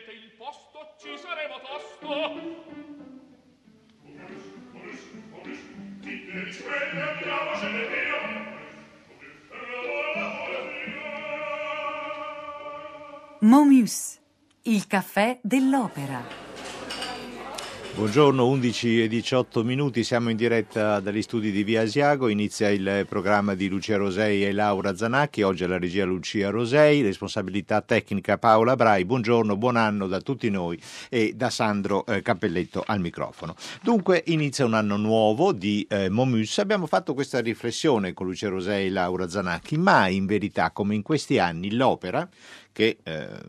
cedete il posto, ci saremo tosto. Momus, il caffè dell'opera. Buongiorno, 11:18, siamo in diretta dagli studi di Via Asiago, inizia il programma di Lucia Rosei e Laura Zanacchi, oggi alla regia Lucia Rosei, responsabilità tecnica Paola Brai, buongiorno, buon anno da tutti noi e da Sandro Cappelletto al microfono. Dunque inizia un anno nuovo di Momus, abbiamo fatto questa riflessione con Lucia Rosei e Laura Zanacchi, ma in verità come in questi anni l'opera, che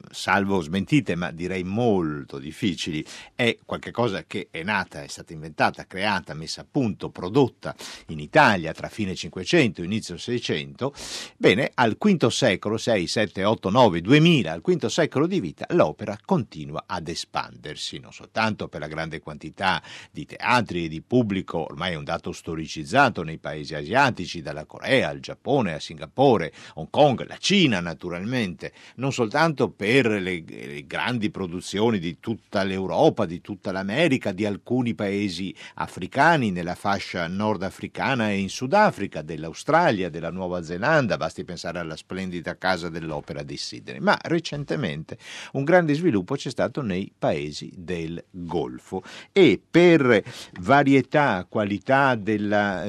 salvo smentite ma direi molto difficili, è qualcosa che è nata, è stata inventata, creata, messa a punto, prodotta in Italia tra fine 500 e inizio 600. Bene, al V secolo, 6, 7, 8, 9, 2000, al V secolo di vita l'opera continua ad espandersi, non soltanto per la grande quantità di teatri e di pubblico, ormai è un dato storicizzato nei paesi asiatici, dalla Corea al Giappone a Singapore, Hong Kong, la Cina naturalmente, non soltanto per le grandi produzioni di tutta l'Europa, di tutta l'America, di alcuni paesi africani nella fascia nordafricana e in Sudafrica, dell'Australia, della Nuova Zelanda, basti pensare alla splendida Casa dell'Opera di Sydney, ma recentemente un grande sviluppo c'è stato nei paesi del Golfo e per varietà, qualità delle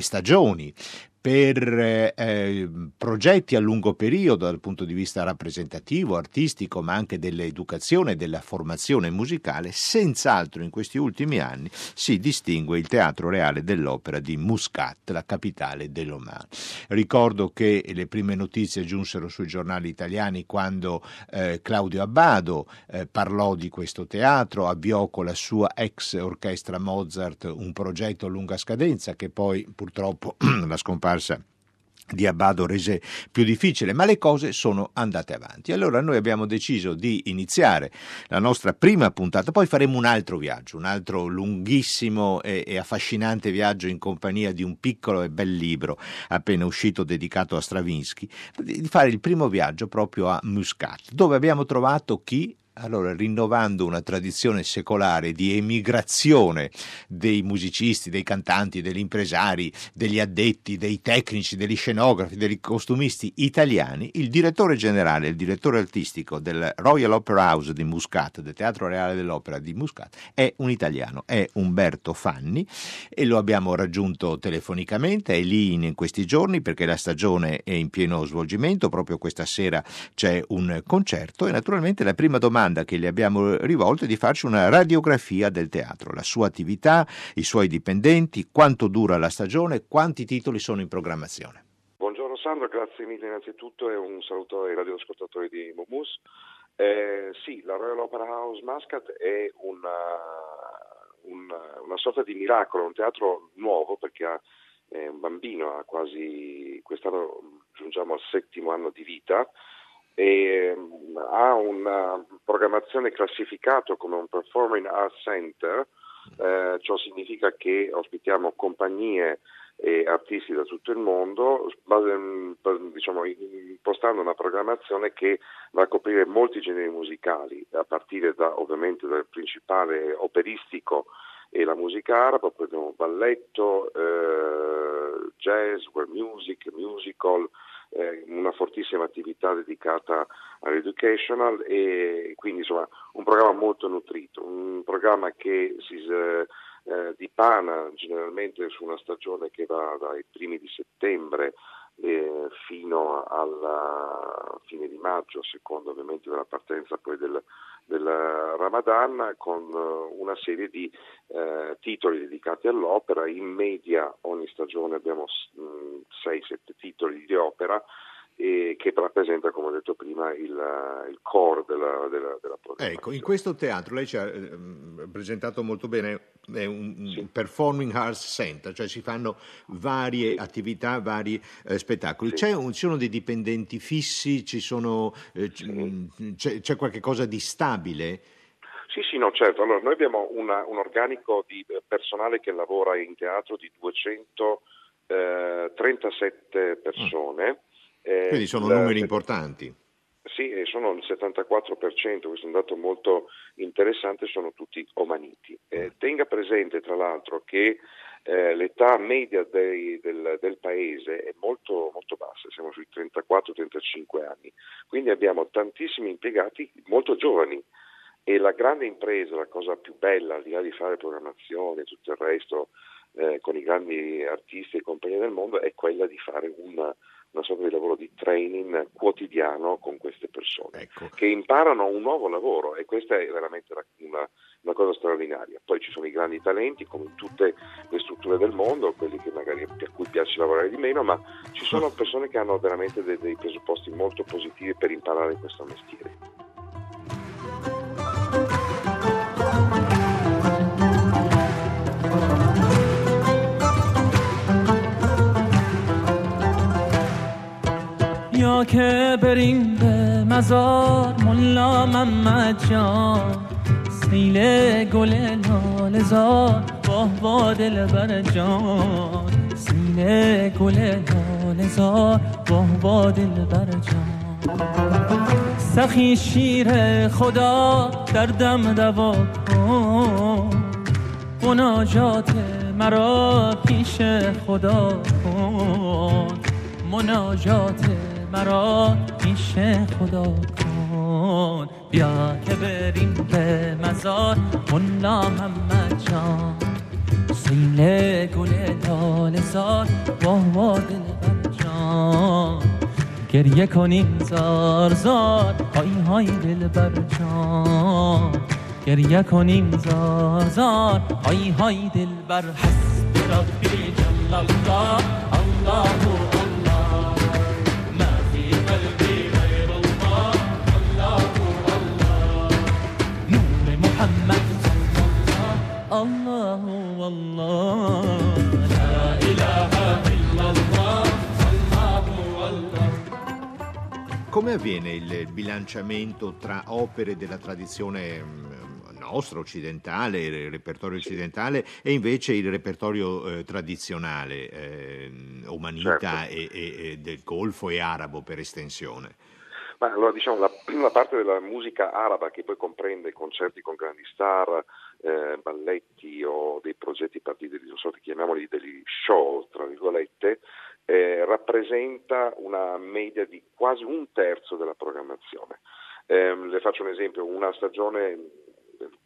stagioni, per progetti a lungo periodo dal punto di vista rappresentativo, artistico, ma anche dell'educazione e della formazione musicale, senz'altro in questi ultimi anni si distingue il Teatro Reale dell'Opera di Muscat, la capitale dell'Oman. Ricordo che le prime notizie giunsero sui giornali italiani quando Claudio Abbado parlò di questo teatro, avviò con la sua ex orchestra Mozart un progetto a lunga scadenza che poi purtroppo la scomparsa di Abbado rese più difficile, ma le cose sono andate avanti. Allora noi abbiamo deciso di iniziare la nostra prima puntata, poi faremo un altro viaggio, un altro lunghissimo e affascinante viaggio in compagnia di un piccolo e bel libro appena uscito dedicato a Stravinsky, di fare il primo viaggio proprio a Muscat, dove abbiamo trovato chi? Allora, rinnovando una tradizione secolare di emigrazione dei musicisti, dei cantanti, degli impresari, degli addetti, dei tecnici, degli scenografi, degli costumisti italiani, il direttore generale, il direttore artistico del Royal Opera House di Muscat, del Teatro Reale dell'Opera di Muscat, è un italiano, è Umberto Fanni, e lo abbiamo raggiunto telefonicamente, è lì in questi giorni perché la stagione è in pieno svolgimento, proprio questa sera c'è un concerto e naturalmente la prima domanda che gli abbiamo rivolto è di farci una radiografia del teatro, la sua attività, i suoi dipendenti, quanto dura la stagione, quanti titoli sono in programmazione. Buongiorno Sandro, grazie mille innanzitutto e un saluto ai radioascoltatori di Momus. Sì, la Royal Opera House Muscat è una sorta di miracolo, un teatro nuovo perché è un bambino, ha quasi, quest'anno giungiamo al 7° anno di vita, e ha una programmazione classificata come un Performing Arts Center, ciò significa che ospitiamo compagnie e artisti da tutto il mondo, diciamo, impostando una programmazione che va a coprire molti generi musicali, a partire da, ovviamente dal principale operistico e la musica araba, poi abbiamo balletto, jazz, world music, musical, una fortissima attività dedicata all'educational e quindi insomma un programma molto nutrito, un programma che si dipana generalmente su una stagione che va dai primi di settembre fino alla fine di maggio, secondo ovviamente della partenza poi del Ramadan, con una serie di titoli dedicati all'opera. In media ogni stagione abbiamo 6-7 titoli di opera che rappresenta, come ho detto prima, il core della produzione. Ecco, in questo teatro lei ci ha presentato molto bene, è un sì. Performing Arts Center, cioè si fanno varie attività, vari spettacoli. Sì. Ci sono dei dipendenti fissi, ci sono, sì. c'è qualche cosa di stabile? Sì, no, certo. Allora, noi abbiamo un organico di personale che lavora in teatro di 237 persone. Quindi sono numeri importanti. Sì, sono il 74%, questo è un dato molto interessante, sono tutti omaniti. Tenga presente tra l'altro che l'età media del paese è molto, molto bassa, siamo sui 34-35 anni, quindi abbiamo tantissimi impiegati molto giovani e la grande impresa, la cosa più bella, al di là di fare programmazione e tutto il resto con i grandi artisti e compagnie del mondo, è quella di fare una sorta di lavoro di training quotidiano con queste persone, ecco, che imparano un nuovo lavoro, e questa è veramente una cosa straordinaria. Poi ci sono i grandi talenti, come in tutte le strutture del mondo, quelli che magari a cui piace lavorare di meno, ma ci sono persone che hanno veramente dei presupposti molto positivi per imparare questo mestiere. یا که بریم به مزار ملا محمد جان سیل گل لاله زار واه وا دلبر جان سیل گل لاله زار واه وا دلبر جان سخی شیر خدا در دم دوا کن مناجات مرا پیش خدا کن مناجات مرا پیش خدا کن بیا که بریم به مزار ملا محمد جان سیل گل لاله زار واه واه دلبر جان گریه کنیم زار زار های های دلبر جان گریه کنیم زار زار های های دلبر حسب ربی جل الله الله Allah, Allah, la ilaha illallah, Allahu Allah. Come avviene il bilanciamento tra opere della tradizione nostra occidentale, il repertorio occidentale, e invece il repertorio tradizionale omanita, certo, e del Golfo e arabo per estensione? Ma allora, diciamo, la parte della musica araba, che poi comprende concerti con grandi star, balletti o dei progetti partiti, chiamiamoli degli show tra virgolette, rappresenta una media di quasi un terzo della programmazione. Le faccio un esempio: una stagione,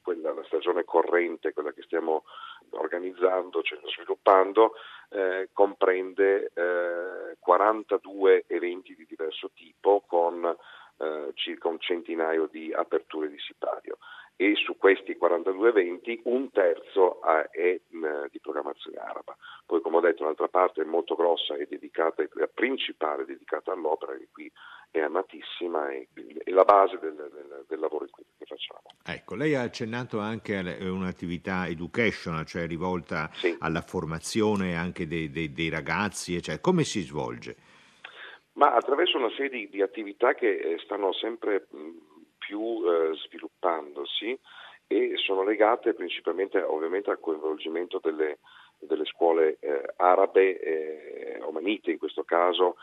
la stagione corrente, quella che stiamo organizzando, sviluppando, comprende 42 eventi di diverso tipo con circa un centinaio di aperture di sipario, e su questi 42 eventi un terzo è di programmazione araba. Poi, come ho detto, un'altra parte molto grossa è dedicata, la principale è dedicata all'opera, che qui è amatissima, e è la base del lavoro che facciamo. Ecco, lei ha accennato anche a un'attività educational, cioè rivolta, sì, alla formazione anche dei ragazzi, cioè come si svolge? Ma attraverso una serie di attività che stanno sempre più sviluppandosi, e sono legate principalmente ovviamente al coinvolgimento delle scuole arabe omanite, in questo caso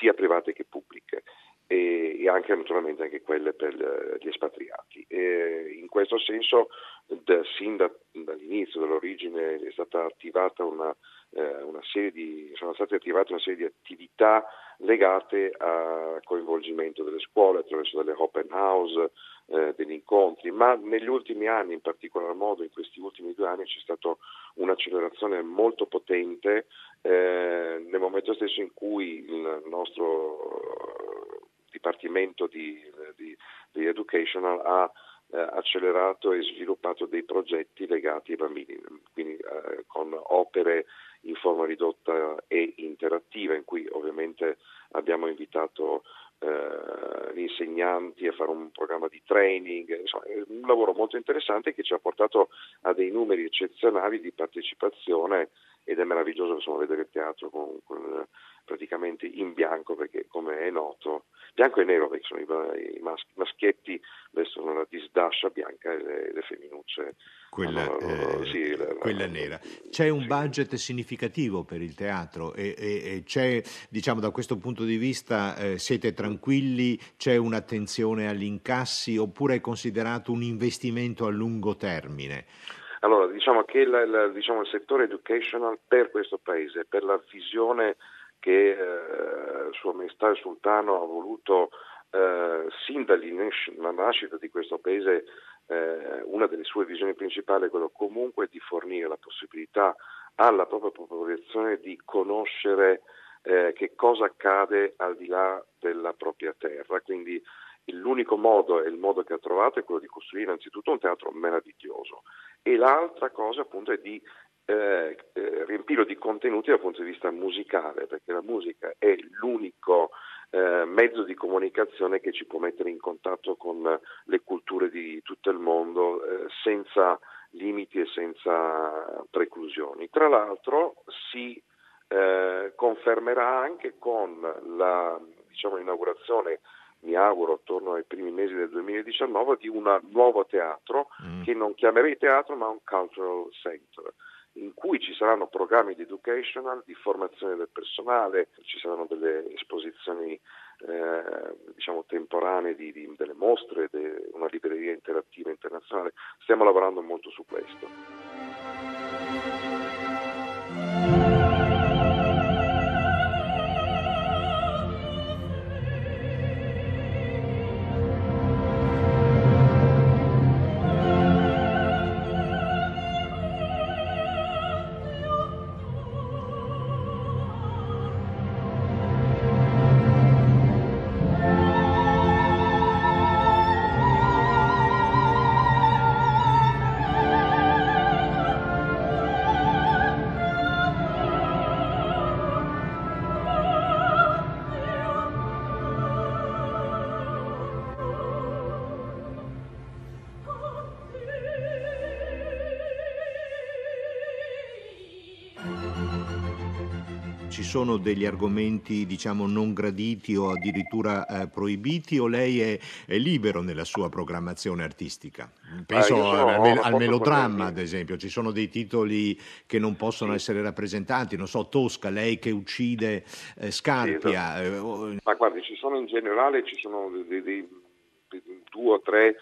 sia private che pubbliche, e anche naturalmente anche quelle per gli espatriati. In questo senso dall'inizio dell'origine è stata attivata sono state attivate una serie di attività legate al coinvolgimento delle scuole attraverso delle open house, degli incontri, ma negli ultimi anni, in particolar modo in questi ultimi 2 anni, c'è stata un'accelerazione molto potente nel momento stesso in cui il nostro Dipartimento di Educational ha accelerato e sviluppato dei progetti legati ai bambini, quindi con opere in forma ridotta e interattiva, in cui ovviamente abbiamo invitato gli insegnanti a fare un programma di training. Insomma, è un lavoro molto interessante che ci ha portato a dei numeri eccezionali di partecipazione, ed è meraviglioso, insomma, vedere il teatro con praticamente in bianco, perché come è noto, bianco e nero, perché sono i maschietti, adesso sono la disdata l'ascia bianca e le femminucce. Quella nera. C'è un budget significativo per il teatro e c'è, diciamo, da questo punto di vista siete tranquilli, c'è un'attenzione agli incassi oppure è considerato un investimento a lungo termine? Allora, diciamo che il settore educational per questo paese, per la visione che Sua Maestà il Sultano ha voluto sin dalla nascita di questo paese, una delle sue visioni principali è quello comunque di fornire la possibilità alla propria popolazione di conoscere che cosa accade al di là della propria terra. Quindi l'unico modo e il modo che ha trovato è quello di costruire innanzitutto un teatro meraviglioso e l'altra cosa appunto è di riempirlo di contenuti dal punto di vista musicale, perché la musica è l'unico mezzo di comunicazione che ci può mettere in contatto con le culture di tutto il mondo senza limiti e senza preclusioni. Tra l'altro si confermerà anche con la inaugurazione, mi auguro attorno ai primi mesi del 2019, di un nuovo teatro che non chiamerei teatro ma un cultural center, in cui ci saranno programmi di educational, di formazione del personale, ci saranno delle esposizioni temporanee delle mostre, una libreria interattiva internazionale. Stiamo lavorando molto su questo. Ci sono degli argomenti, non graditi o addirittura proibiti, o lei è libero nella sua programmazione artistica? Penso al melodramma, ad esempio. Ci sono dei titoli che non possono essere rappresentati, non so, Tosca, lei che uccide Scarpia. Sì, esatto. Ma guardi, ci sono due o tre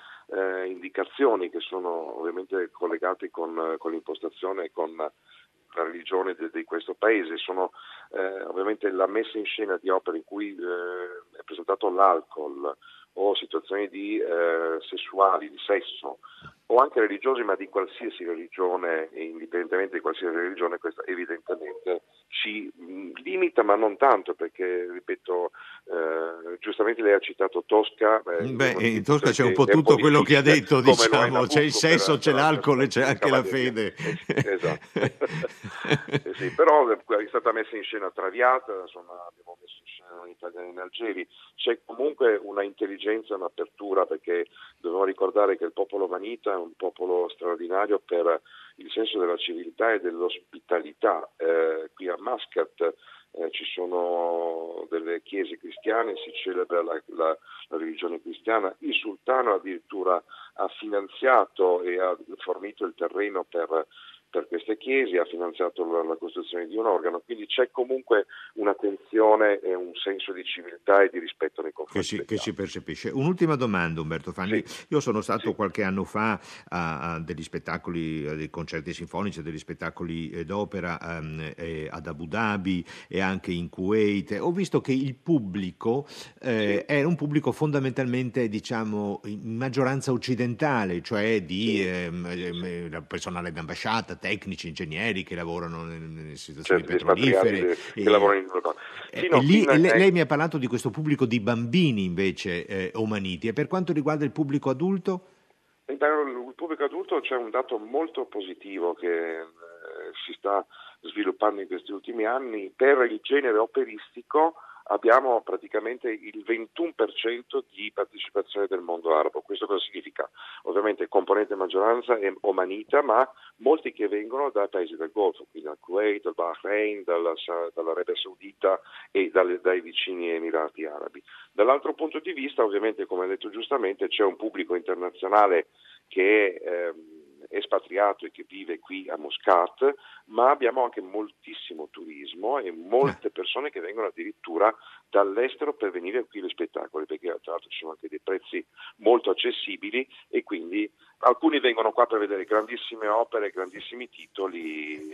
indicazioni che sono ovviamente collegate con l'impostazione e con la religione di questo paese. Sono ovviamente la messa in scena di opere in cui è presentato l'alcol o situazioni di sessuali, di sesso o anche religiosi, ma di qualsiasi religione, indipendentemente di qualsiasi religione. Questa evidentemente ci limita, ma non tanto, perché ripeto, giustamente lei ha citato Tosca. In Tosca c'è un po' tutto quello che ha detto, c'è il sesso, c'è l'alcol e c'è anche la fede. Esatto. Sì, però è stata messa in scena Traviata, abbiamo messo in scena Un'italiana in Algeri. C'è comunque una intelligenza, un'apertura, perché dobbiamo ricordare che il popolo Vanita è un popolo straordinario per il senso della civiltà e dell'ospitalità. Qui a Muscat ci sono delle chiese cristiane, si celebra la religione cristiana. Il sultano addirittura ha finanziato e ha fornito il terreno per queste chiese, ha finanziato la costruzione di un organo, quindi c'è comunque un'attenzione e un senso di civiltà e di rispetto nei confronti che si percepisce. Un'ultima domanda, Umberto Fanni. Sì. Io sono stato qualche anno fa a degli spettacoli, a dei concerti sinfonici, a degli spettacoli d'opera ad Abu Dhabi e anche in Kuwait. Ho visto che il pubblico è un pubblico fondamentalmente, in maggioranza occidentale, cioè di personale d'ambasciata, tecnici, ingegneri che lavorano in situazioni petrolifere. Che lavorano in Europa. Lei mi ha parlato di questo pubblico di bambini invece omaniti. E per quanto riguarda il pubblico adulto? Il pubblico adulto c'è un dato molto positivo che si sta sviluppando in questi ultimi anni. Per il genere operistico abbiamo praticamente il 21% di partecipazione del mondo arabo. Questo cosa significa? Ovviamente componente maggioranza è omanita, ma molti che vengono dai paesi del Golfo, quindi dal Kuwait, dal Bahrain, dall'Arabia Saudita e dai vicini Emirati Arabi. Dall'altro punto di vista, ovviamente, come ha detto giustamente, c'è un pubblico internazionale che espatriato e che vive qui a Muscat, ma abbiamo anche moltissimo turismo e molte persone che vengono addirittura dall'estero per venire qui agli spettacoli, perché tra l'altro ci sono anche dei prezzi molto accessibili e quindi alcuni vengono qua per vedere grandissime opere, grandissimi titoli,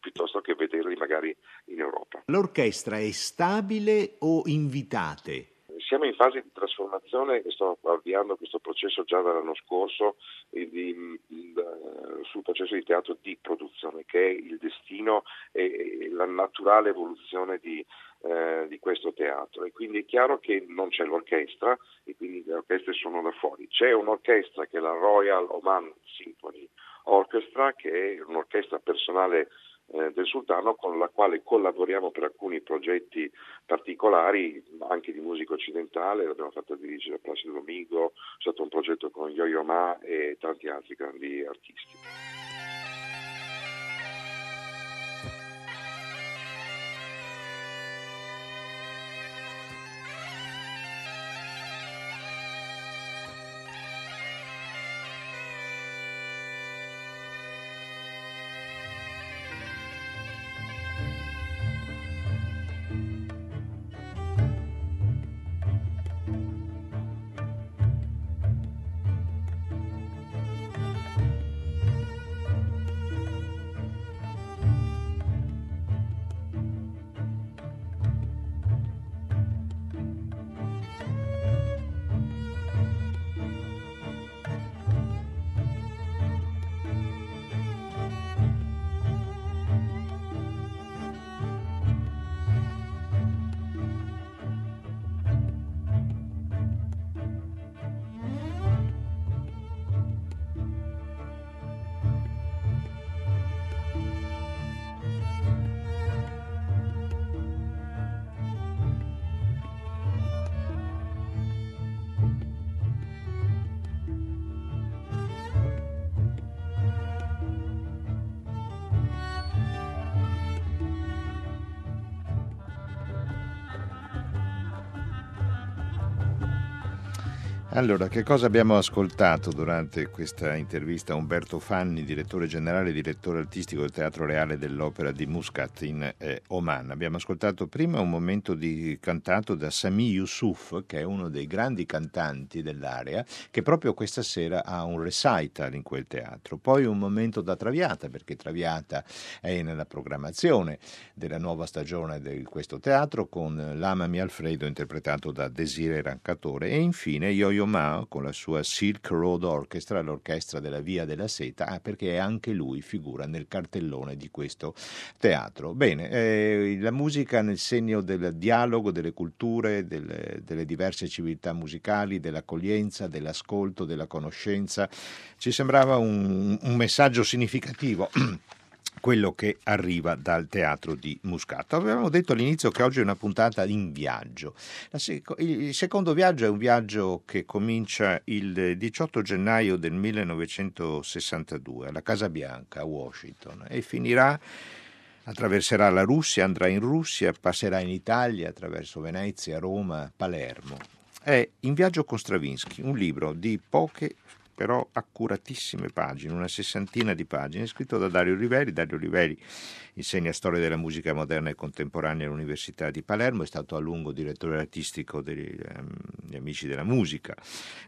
piuttosto che vederli magari in Europa. L'orchestra è stabile o invitate? Siamo in fase di trasformazione e sto avviando questo processo già dall'anno scorso sul processo di teatro di produzione, che è il destino e la naturale evoluzione di questo teatro, e quindi è chiaro che non c'è l'orchestra e quindi le orchestre sono da fuori. C'è un'orchestra che è la Royal Oman Symphony Orchestra, che è un'orchestra personale del sultano, con la quale collaboriamo per alcuni progetti particolari anche di musica occidentale. L'abbiamo fatta dirigere a Placido Domingo, è stato un progetto con Yo-Yo Ma e tanti altri grandi artisti. Allora, che cosa abbiamo ascoltato durante questa intervista a Umberto Fanni, direttore generale e direttore artistico del Teatro Reale dell'Opera di Muscat in Oman? Abbiamo ascoltato prima un momento cantato da Sami Yusuf, che è uno dei grandi cantanti dell'area, che proprio questa sera ha un recital in quel teatro. Poi un momento da Traviata, perché Traviata è nella programmazione della nuova stagione di questo teatro, con L'amami Alfredo interpretato da Desirée Rancatore, e infine Yo-Yo Ma con la sua Silk Road Orchestra, l'orchestra della Via della Seta, perché anche lui figura nel cartellone di questo teatro. Bene, la musica nel segno del dialogo, delle culture, delle diverse civiltà musicali, dell'accoglienza, dell'ascolto, della conoscenza. Ci sembrava un messaggio significativo quello che arriva dal teatro di Muscat. Avevamo detto all'inizio che oggi è una puntata in viaggio. Il secondo viaggio è un viaggio che comincia il 18 gennaio del 1962 alla Casa Bianca a Washington e finirà, attraverserà la Russia, andrà in Russia, passerà in Italia attraverso Venezia, Roma, Palermo. È In viaggio con Stravinsky, un libro di poche però accuratissime pagine, una sessantina di pagine, scritto da Dario Oliveri. Dario Oliveri insegna storia della musica moderna e contemporanea all'Università di Palermo, è stato a lungo direttore artistico degli Amici della Musica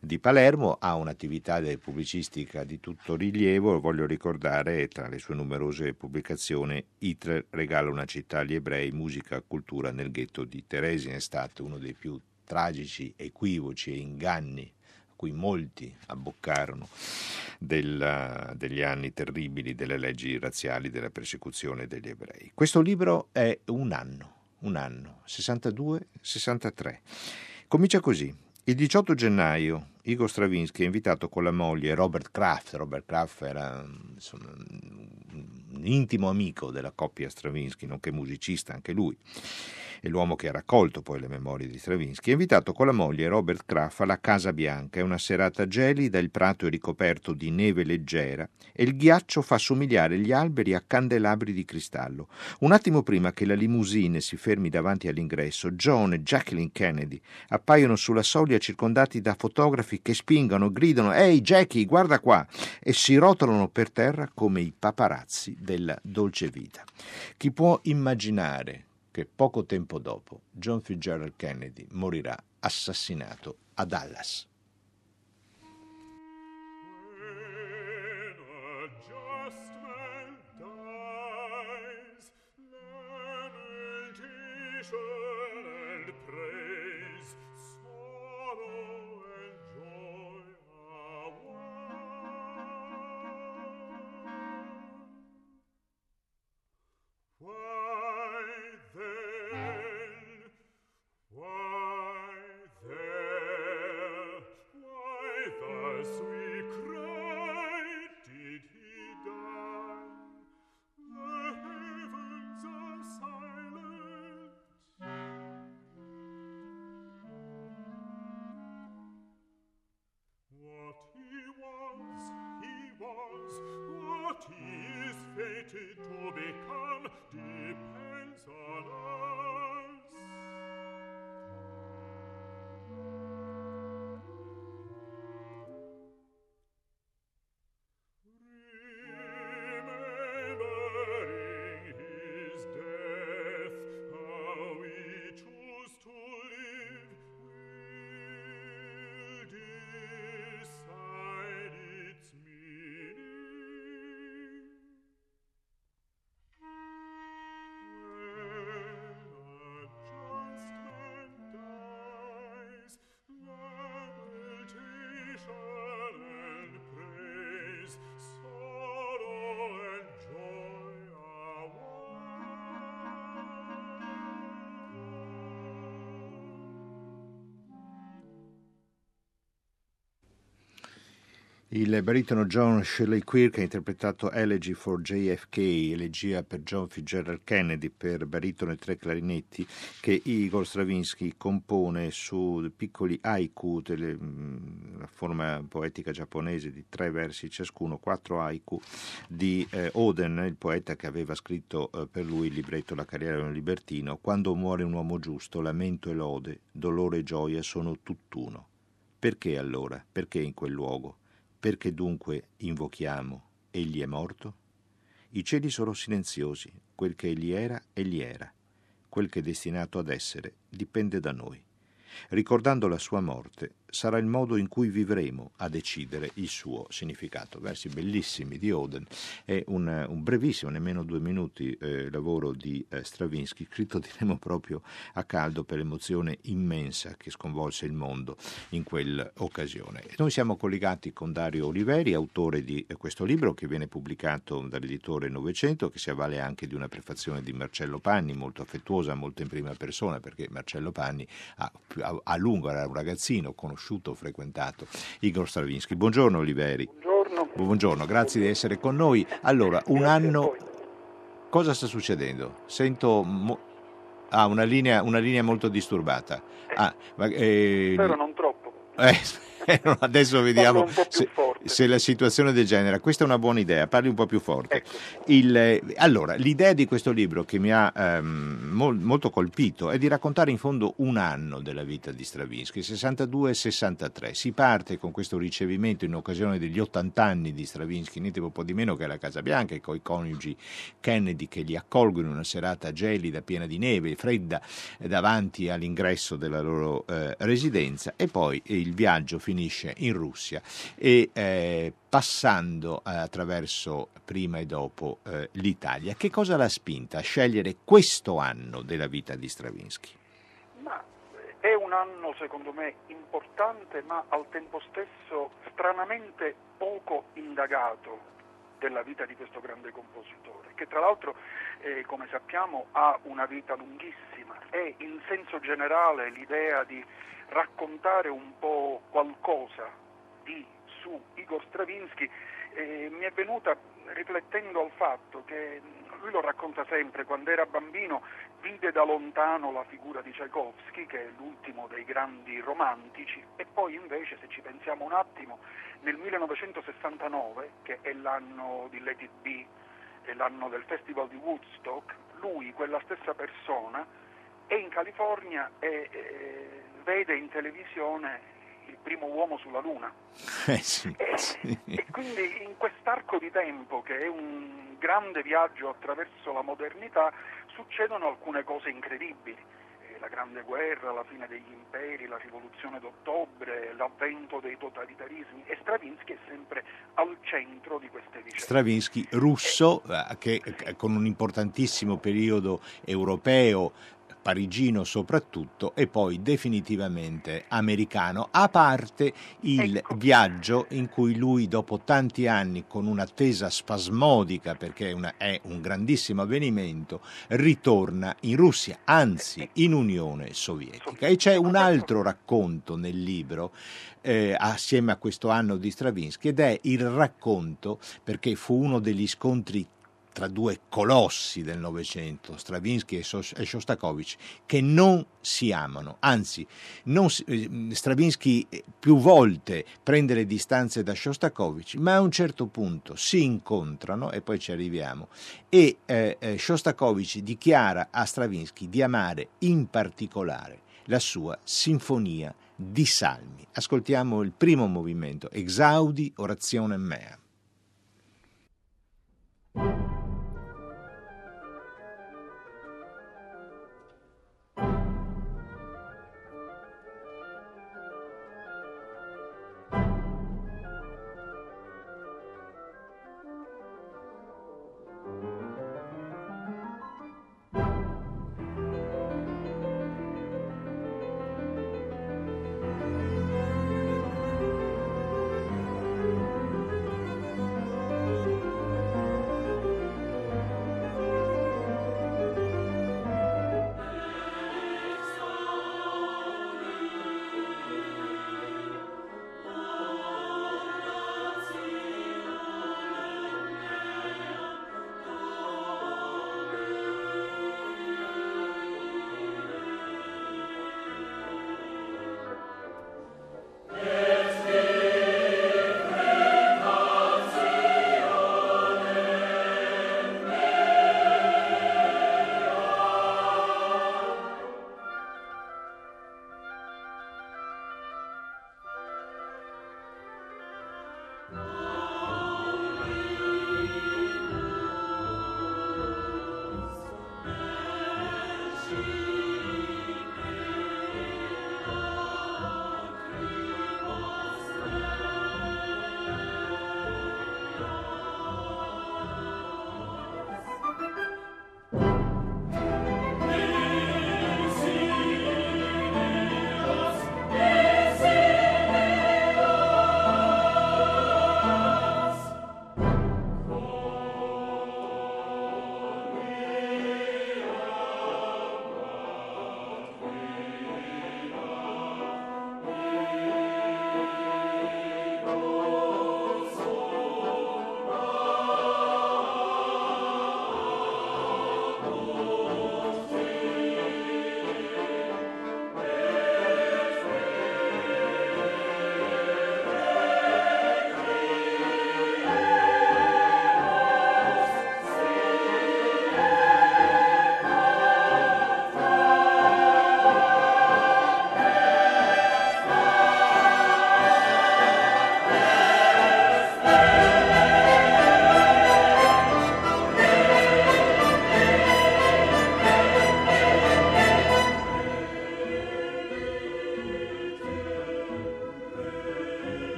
di Palermo, ha un'attività pubblicistica di tutto rilievo. Voglio ricordare tra le sue numerose pubblicazioni Hitler regala una città agli ebrei, musica e cultura nel ghetto di Theresienstadt, uno dei più tragici equivoci e inganni cui molti abboccarono degli anni terribili delle leggi razziali, della persecuzione degli ebrei. Questo libro è un anno, 62-63. Comincia così. Il 18 gennaio Igor Stravinsky è invitato con la moglie Robert Craft. Robert Craft era un intimo amico della coppia Stravinsky, nonché musicista anche lui. e l'uomo che ha raccolto poi le memorie di Stravinsky, è invitato con la moglie Robert Craft alla Casa Bianca. È una serata gelida, il prato è ricoperto di neve leggera e il ghiaccio fa somigliare gli alberi a candelabri di cristallo. Un attimo prima che la limousine si fermi davanti all'ingresso, John e Jacqueline Kennedy appaiono sulla soglia circondati da fotografi che spingono, gridano «Ehi Jackie, guarda qua!» e si rotolano per terra come i paparazzi della dolce vita. Chi può immaginare che poco tempo dopo John Fitzgerald Kennedy morirà assassinato a Dallas? Il baritono John Shirley Quirk ha interpretato Elegy for JFK, elegia per John Fitzgerald Kennedy, per baritono e tre clarinetti, che Igor Stravinsky compone su piccoli haiku, una forma poetica giapponese di 3 versi ciascuno, 4 haiku di Oden, il poeta che aveva scritto per lui il libretto La carriera di un libertino. Quando muore un uomo giusto, lamento e lode, dolore e gioia sono tutt'uno. Perché allora? Perché in quel luogo? Perché dunque invochiamo, egli è morto? I cieli sono silenziosi, quel che egli era, quel che è destinato ad essere dipende da noi. Ricordando la sua morte, sarà il modo in cui vivremo a decidere il suo significato. Versi bellissimi di Oden. È un brevissimo, nemmeno 2 minuti, lavoro di Stravinsky, scritto diremo proprio a caldo per l'emozione immensa che sconvolse il mondo in quell'occasione. Noi siamo collegati con Dario Oliveri, autore di questo libro che viene pubblicato dall'editore Novecento, che si avvale anche di una prefazione di Marcello Panni, molto affettuosa, molto in prima persona, perché Marcello Panni a lungo era un ragazzino, conosciuto, frequentato Igor Stravinsky. Buongiorno Oliveri. Buongiorno. Buongiorno, grazie di essere con noi. Allora, un anno... Cosa sta succedendo? Sento una linea molto disturbata. Spero non troppo. Adesso vediamo se la situazione degenera. Questa è una buona idea, parli un po' più forte. Ecco. Allora, l'idea di questo libro che mi ha molto colpito è di raccontare in fondo un anno della vita di Stravinsky, 62 e 63. Si parte con questo ricevimento in occasione degli 80 anni di Stravinsky, niente po' di meno che alla Casa Bianca, e coi coniugi Kennedy che li accolgono in una serata gelida, piena di neve, fredda, davanti all'ingresso della loro residenza. E poi il viaggio finisce in Russia e passando attraverso prima e dopo l'Italia. Che cosa l'ha spinta a scegliere questo anno della vita di Stravinsky? Ma è un anno secondo me importante, ma al tempo stesso stranamente poco indagato, della vita di questo grande compositore, che tra l'altro come sappiamo ha una vita lunghissima, e in senso generale l'idea di raccontare un po' qualcosa su Igor Stravinsky mi è venuta riflettendo al fatto che lui lo racconta sempre, quando era bambino vide da lontano la figura di Tchaikovsky, che è l'ultimo dei grandi romantici, e poi invece, se ci pensiamo un attimo, nel 1969, che è l'anno di Let It Be, è l'anno del Festival di Woodstock, lui, quella stessa persona, è in California e vede in televisione il primo uomo sulla Luna. Sì. E quindi in quest'arco di tempo, che è un grande viaggio attraverso la modernità, succedono alcune cose incredibili. La Grande Guerra, la fine degli imperi, la rivoluzione d'ottobre, l'avvento dei totalitarismi, e Stravinsky è sempre al centro di queste vicende. Stravinsky, russo, che con un importantissimo periodo europeo, parigino soprattutto, e poi definitivamente americano, a parte il viaggio in cui lui, dopo tanti anni, con un'attesa spasmodica, perché è un grandissimo avvenimento, ritorna in Russia, anzi in Unione Sovietica. E c'è un altro racconto nel libro, assieme a questo anno di Stravinsky, ed è il racconto, perché fu uno degli scontri tra due colossi del Novecento, Stravinsky e Shostakovich, che non si amano, anzi Stravinsky più volte prende le distanze da Shostakovich, ma a un certo punto si incontrano, e poi ci arriviamo, e Shostakovich dichiara a Stravinsky di amare in particolare la sua sinfonia di salmi. Ascoltiamo il primo movimento, Exaudi, Orazione Mea.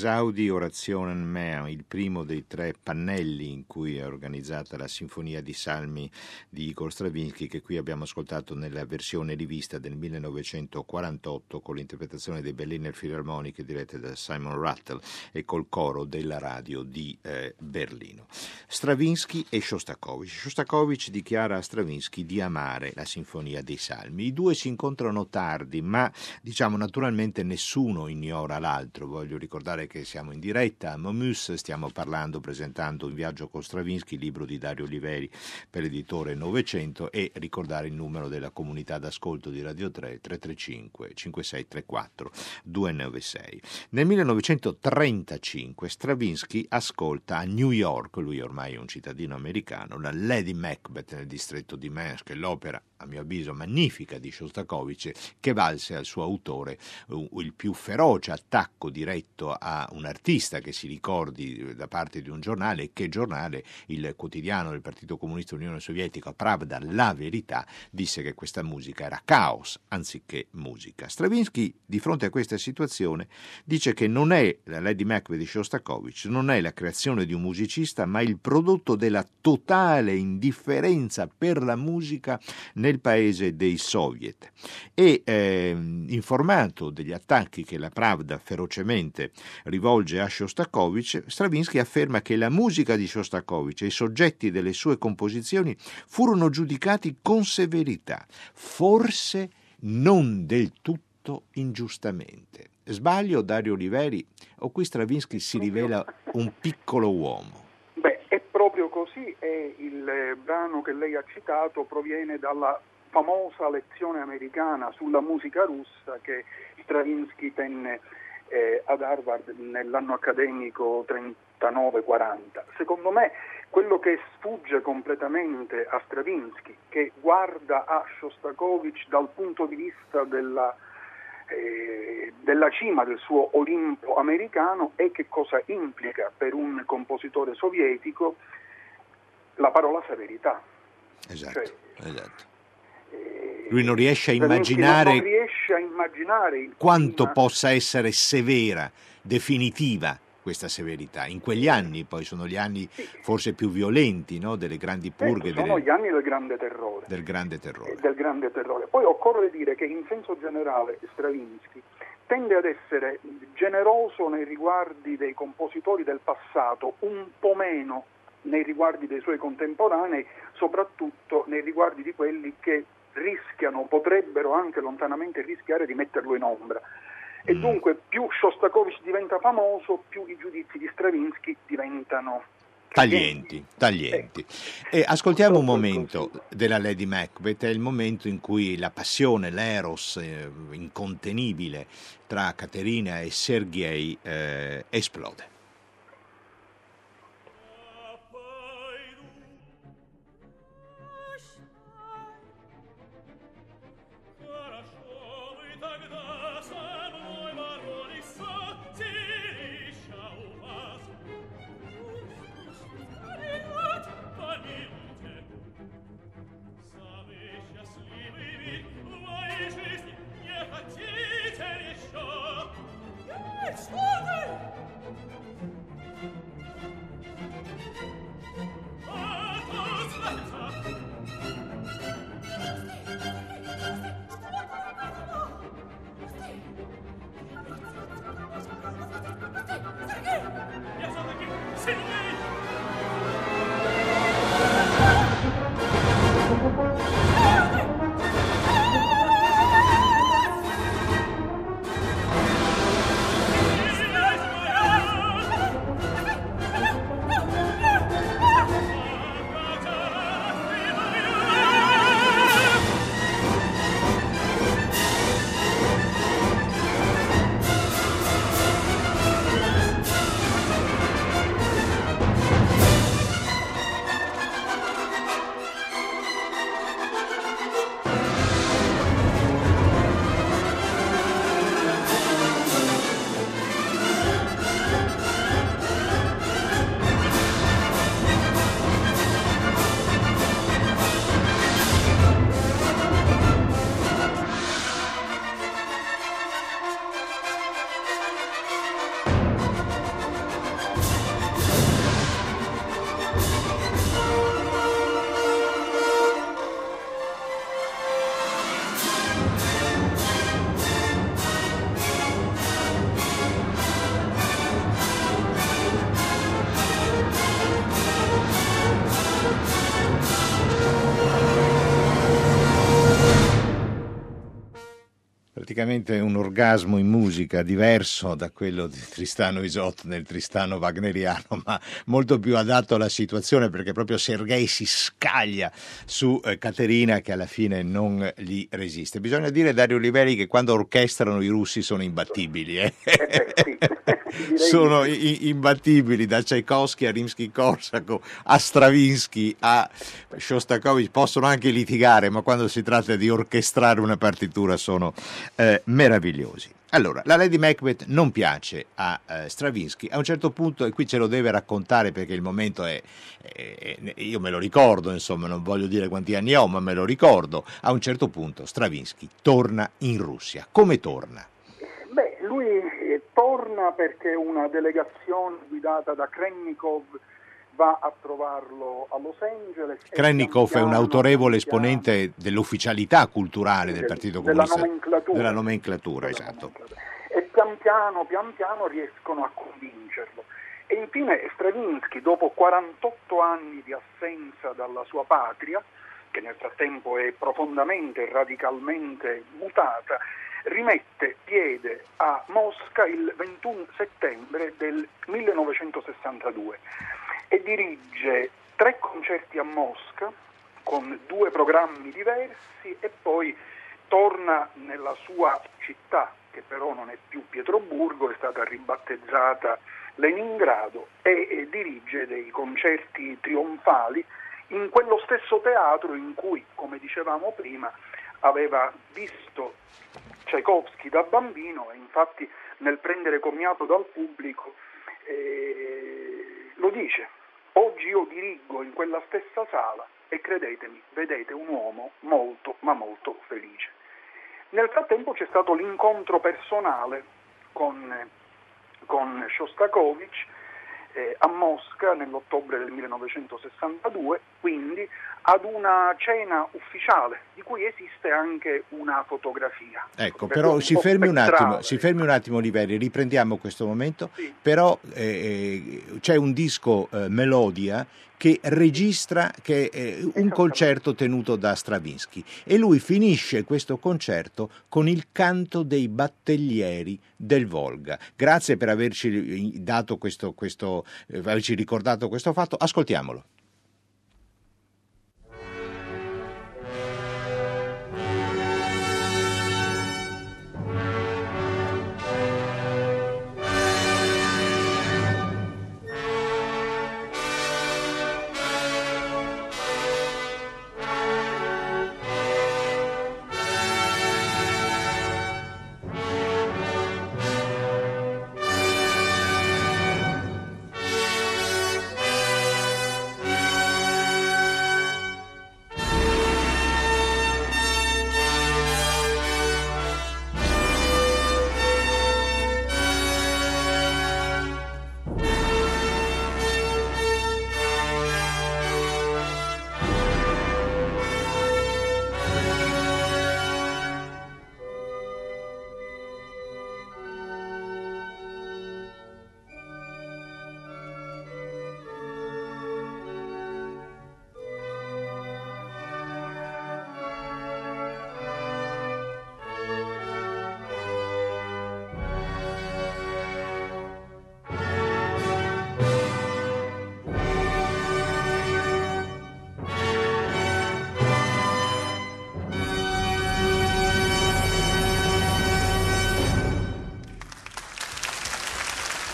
Exaudi Orationem Meam, il primo dei tre pannelli in cui è organizzata la Sinfonia di Salmi di Igor Stravinsky, che qui abbiamo ascoltato nella versione rivista del 1948 con l'interpretazione dei Berliner Philharmoniche dirette da Simon Rattle e col coro della radio di Berlino. Stravinsky e Shostakovich. Shostakovich dichiara a Stravinsky di amare la Sinfonia dei Salmi. I due si incontrano tardi, ma diciamo naturalmente nessuno ignora l'altro. Voglio ricordare che siamo in diretta a Momus, stiamo parlando, presentando In viaggio con Stravinsky, libro di Dario Oliveri per l'editore Novecento, e ricordare il numero della comunità d'ascolto di Radio 3, 335 5634 296. Nel 1935 Stravinsky ascolta a New York, lui ormai è un cittadino americano, la Lady Macbeth nel distretto di Minsk, l'opera a mio avviso magnifica di Shostakovich, che valse al suo autore il più feroce attacco diretto a un artista che si ricordi da parte di un giornale, che giornale? Il quotidiano del Partito Comunista Unione Sovietica, Pravda, La Verità, disse che questa musica era caos anziché musica. Stravinsky, di fronte a questa situazione, dice che non è la Lady Macbeth di Shostakovich, non è la creazione di un musicista, ma il prodotto della totale indifferenza per la musica nel paese dei soviet. E informato degli attacchi che la Pravda ferocemente rivolge a Shostakovich, Stravinsky afferma che la musica di Shostakovich e i soggetti delle sue composizioni furono giudicati con severità, forse non del tutto ingiustamente. Sbaglio, Dario Oliveri, o qui Stravinsky si rivela un piccolo uomo? Proprio così, e il brano che lei ha citato proviene dalla famosa lezione americana sulla musica russa che Stravinsky tenne ad Harvard nell'anno accademico 39-40. Secondo me quello che sfugge completamente a Stravinsky, che guarda a Shostakovich dal punto di vista della cima del suo Olimpo americano, e che cosa implica per un compositore sovietico la parola severità. Esatto. Lui non riesce a immaginare, il quanto clima possa essere severa, definitiva questa severità. In quegli anni, poi sono gli anni forse più violenti, no? Delle grandi purghe. Sono gli anni del grande terrore. Poi occorre dire che in senso generale Stravinsky tende ad essere generoso nei riguardi dei compositori del passato, un po' meno nei riguardi dei suoi contemporanei, soprattutto nei riguardi di quelli che rischiano, potrebbero anche lontanamente rischiare di metterlo in ombra. E dunque più Shostakovich diventa famoso, più i giudizi di Stravinsky diventano taglienti. E ascoltiamo un momento della Lady Macbeth, è il momento in cui la passione, l'eros incontenibile tra Caterina e Sergei esplode. Что ты? praticamente un orgasmo in musica diverso da quello di Tristano Isotte nel Tristano wagneriano, ma molto più adatto alla situazione, perché proprio Sergei si scaglia su Caterina, che alla fine non gli resiste. Bisogna dire, Dario Oliveri, che quando orchestrano i russi sono imbattibili, sono imbattibili, da Tchaikovsky a Rimsky-Korsakov a Stravinsky a Shostakovich. Possono anche litigare, ma quando si tratta di orchestrare una partitura sono meravigliosi. Allora, la Lady Macbeth non piace a Stravinsky. A un certo punto, e qui ce lo deve raccontare perché il momento io me lo ricordo, insomma, non voglio dire quanti anni ho, ma me lo ricordo. A un certo punto Stravinsky torna in Russia. Come torna? Beh, lui torna perché una delegazione guidata da Khrennikov va a trovarlo a Los Angeles. Khrennikov è un autorevole esponente dell'ufficialità culturale del Partito Comunista. Della nomenclatura, esatto. E pian piano riescono a convincerlo. E infine Stravinsky, dopo 48 anni di assenza dalla sua patria, che nel frattempo è profondamente e radicalmente mutata, rimette piede a Mosca il 21 settembre del 1962 e dirige 3 concerti a Mosca con 2 programmi diversi e poi torna nella sua città, che però non è più Pietroburgo, è stata ribattezzata Leningrado, e dirige dei concerti trionfali in quello stesso teatro in cui, come dicevamo prima, aveva visto Tchaikovsky da bambino. E infatti nel prendere commiato dal pubblico lo dice: oggi io dirigo in quella stessa sala e credetemi, vedete un uomo molto ma molto felice. Nel frattempo c'è stato l'incontro personale con Shostakovich a Mosca nell'ottobre del 1962, quindi ad una cena ufficiale di cui esiste anche una fotografia. Ecco, però si fermi un attimo Oliveri, riprendiamo questo momento, sì. Però c'è un disco Melodia che registra un concerto tenuto da Stravinsky e lui finisce questo concerto con il canto dei battellieri del Volga. Grazie per averci dato averci ricordato questo fatto. Ascoltiamolo.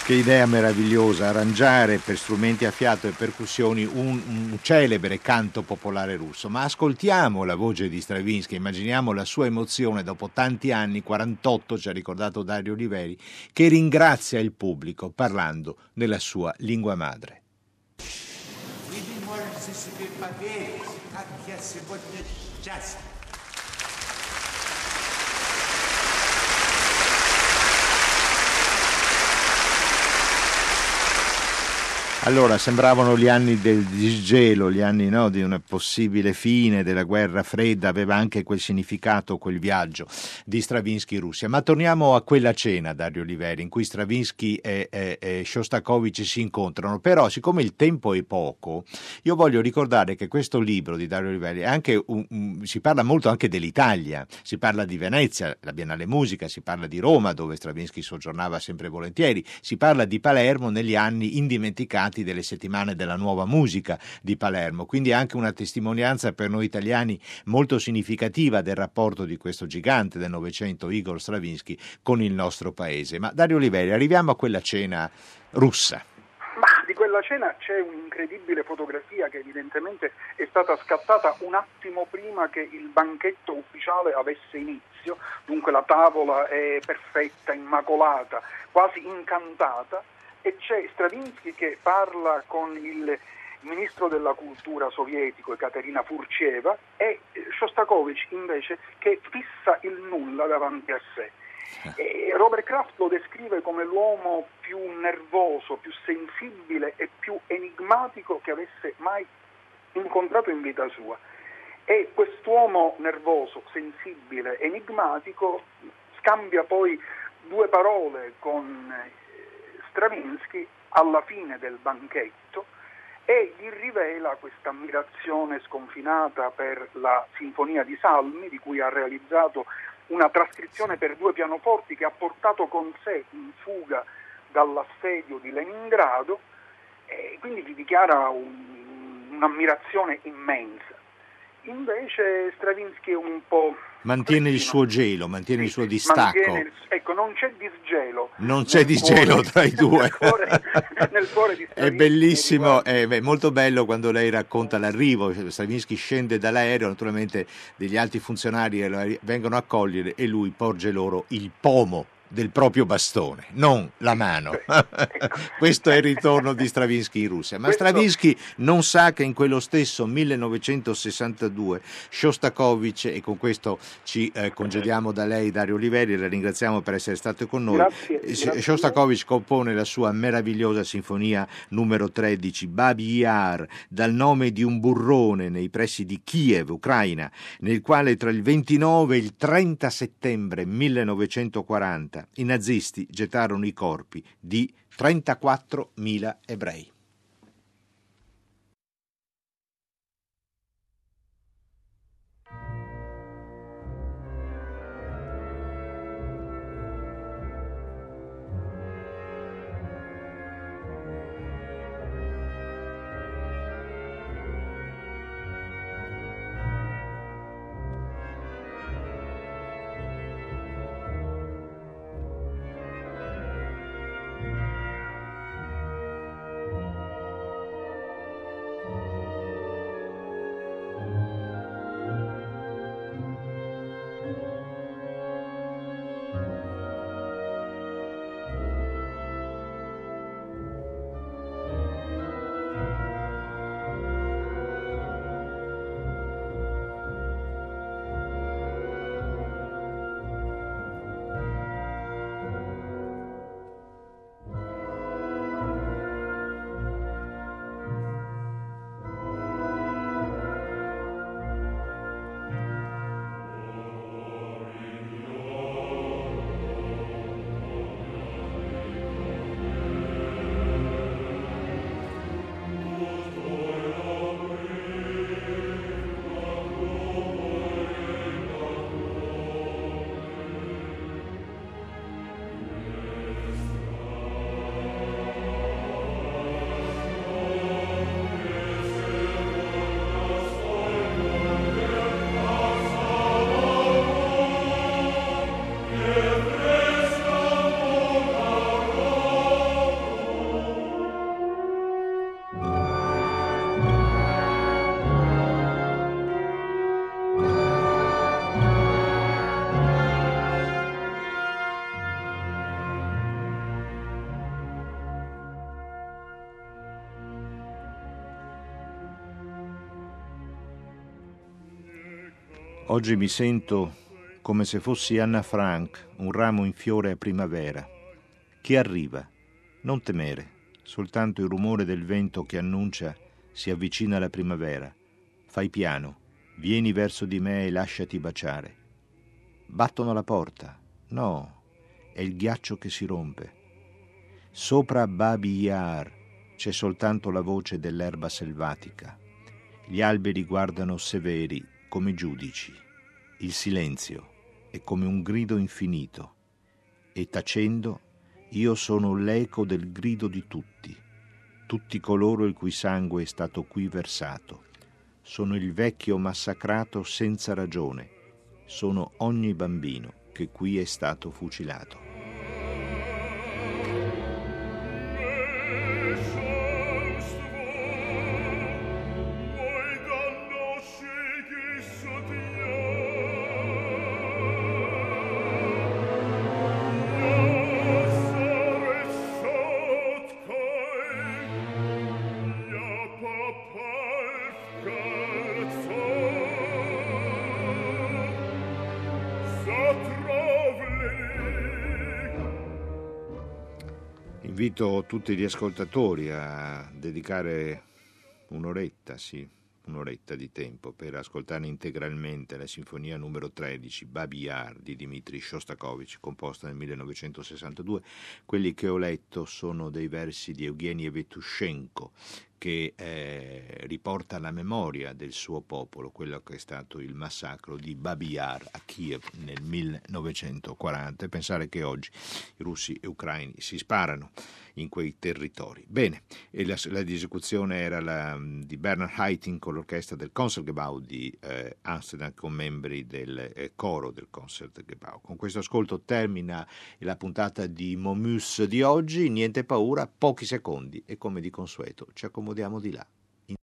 Che idea meravigliosa, arrangiare per strumenti a fiato e percussioni un celebre canto popolare russo. Ma ascoltiamo la voce di Stravinsky, immaginiamo la sua emozione dopo tanti anni, 48 ci ha ricordato Dario Oliveri, che ringrazia il pubblico parlando nella sua lingua madre. Allora, sembravano gli anni del disgelo, gli anni di una possibile fine della guerra fredda, aveva anche quel significato, quel viaggio di Stravinsky in Russia. Ma torniamo a quella cena, Dario Oliveri, in cui Stravinsky e Shostakovich si incontrano. Però, siccome il tempo è poco, io voglio ricordare che questo libro di Dario Oliveri è anche si parla molto anche dell'Italia, si parla di Venezia, la Biennale Musica, si parla di Roma, dove Stravinsky soggiornava sempre volentieri, si parla di Palermo negli anni indimenticati delle settimane della nuova musica di Palermo, quindi anche una testimonianza per noi italiani molto significativa del rapporto di questo gigante del Novecento, Igor Stravinsky, con il nostro paese. Ma Dario Oliveri, arriviamo a quella cena russa. Ma di quella cena c'è un'incredibile fotografia che evidentemente è stata scattata un attimo prima che il banchetto ufficiale avesse inizio, dunque la tavola è perfetta, immacolata, quasi incantata, e c'è Stravinsky che parla con il ministro della cultura sovietico Ekaterina Furceva e Shostakovich invece che fissa il nulla davanti a sé. E Robert Craft lo descrive come l'uomo più nervoso, più sensibile e più enigmatico che avesse mai incontrato in vita sua. E quest'uomo nervoso, sensibile, enigmatico scambia poi due parole con Stravinsky alla fine del banchetto e gli rivela questa ammirazione sconfinata per la Sinfonia di Salmi, di cui ha realizzato una trascrizione per due pianoforti che ha portato con sé in fuga dall'assedio di Leningrado, e quindi gli dichiara un'ammirazione immensa. Invece Stravinsky è un po'... mantiene il suo gelo, mantiene il suo distacco. Non c'è disgelo. Non c'è disgelo tra i due. Nel cuore di Stravinsky. È bellissimo, è molto bello quando lei racconta l'arrivo. Stravinsky scende dall'aereo, naturalmente degli alti funzionari vengono a cogliere e lui porge loro il pomo del proprio bastone, non la mano. Questo è il ritorno di Stravinsky in Russia. Ma Stravinsky non sa che in quello stesso 1962 Shostakovich, e con questo ci congediamo da lei, Dario Oliveri, la ringraziamo per essere stato con noi. Grazie. Shostakovich compone la sua meravigliosa sinfonia numero 13, Babi Yar, dal nome di un burrone, nei pressi di Kiev, Ucraina, nel quale tra il 29 e il 30 settembre 1940 i nazisti gettarono i corpi di 34.000 ebrei. Oggi mi sento come se fossi Anna Frank, un ramo in fiore a primavera. Chi arriva, non temere, soltanto il rumore del vento che annuncia si avvicina la primavera. Fai piano, vieni verso di me e lasciati baciare. Battono la porta. No, è il ghiaccio che si rompe. Sopra Babi Yar c'è soltanto la voce dell'erba selvatica. Gli alberi guardano severi come giudici. Il silenzio è come un grido infinito. E tacendo, io sono l'eco del grido di tutti coloro il cui sangue è stato qui versato. Sono il vecchio massacrato senza ragione, sono ogni bambino che qui è stato fucilato. Invito tutti gli ascoltatori a dedicare un'oretta di tempo per ascoltare integralmente la sinfonia numero 13, Babi Yar, di Dmitri Shostakovich, composta nel 1962. Quelli che ho letto sono dei versi di Evgenij Vetuschenko, che riporta la memoria del suo popolo, quello che è stato il massacro di Babi Yar a Kiev nel 1940. Pensare che oggi i russi e ucraini si sparano in quei territori. Bene, e la esecuzione era di Bernard Haitink con l'orchestra del Concertgebouw di Amsterdam, con membri del coro del Concertgebouw. Con questo ascolto termina la puntata di Momus di oggi. Niente paura, pochi secondi e come di consueto ci accomodiamo di là.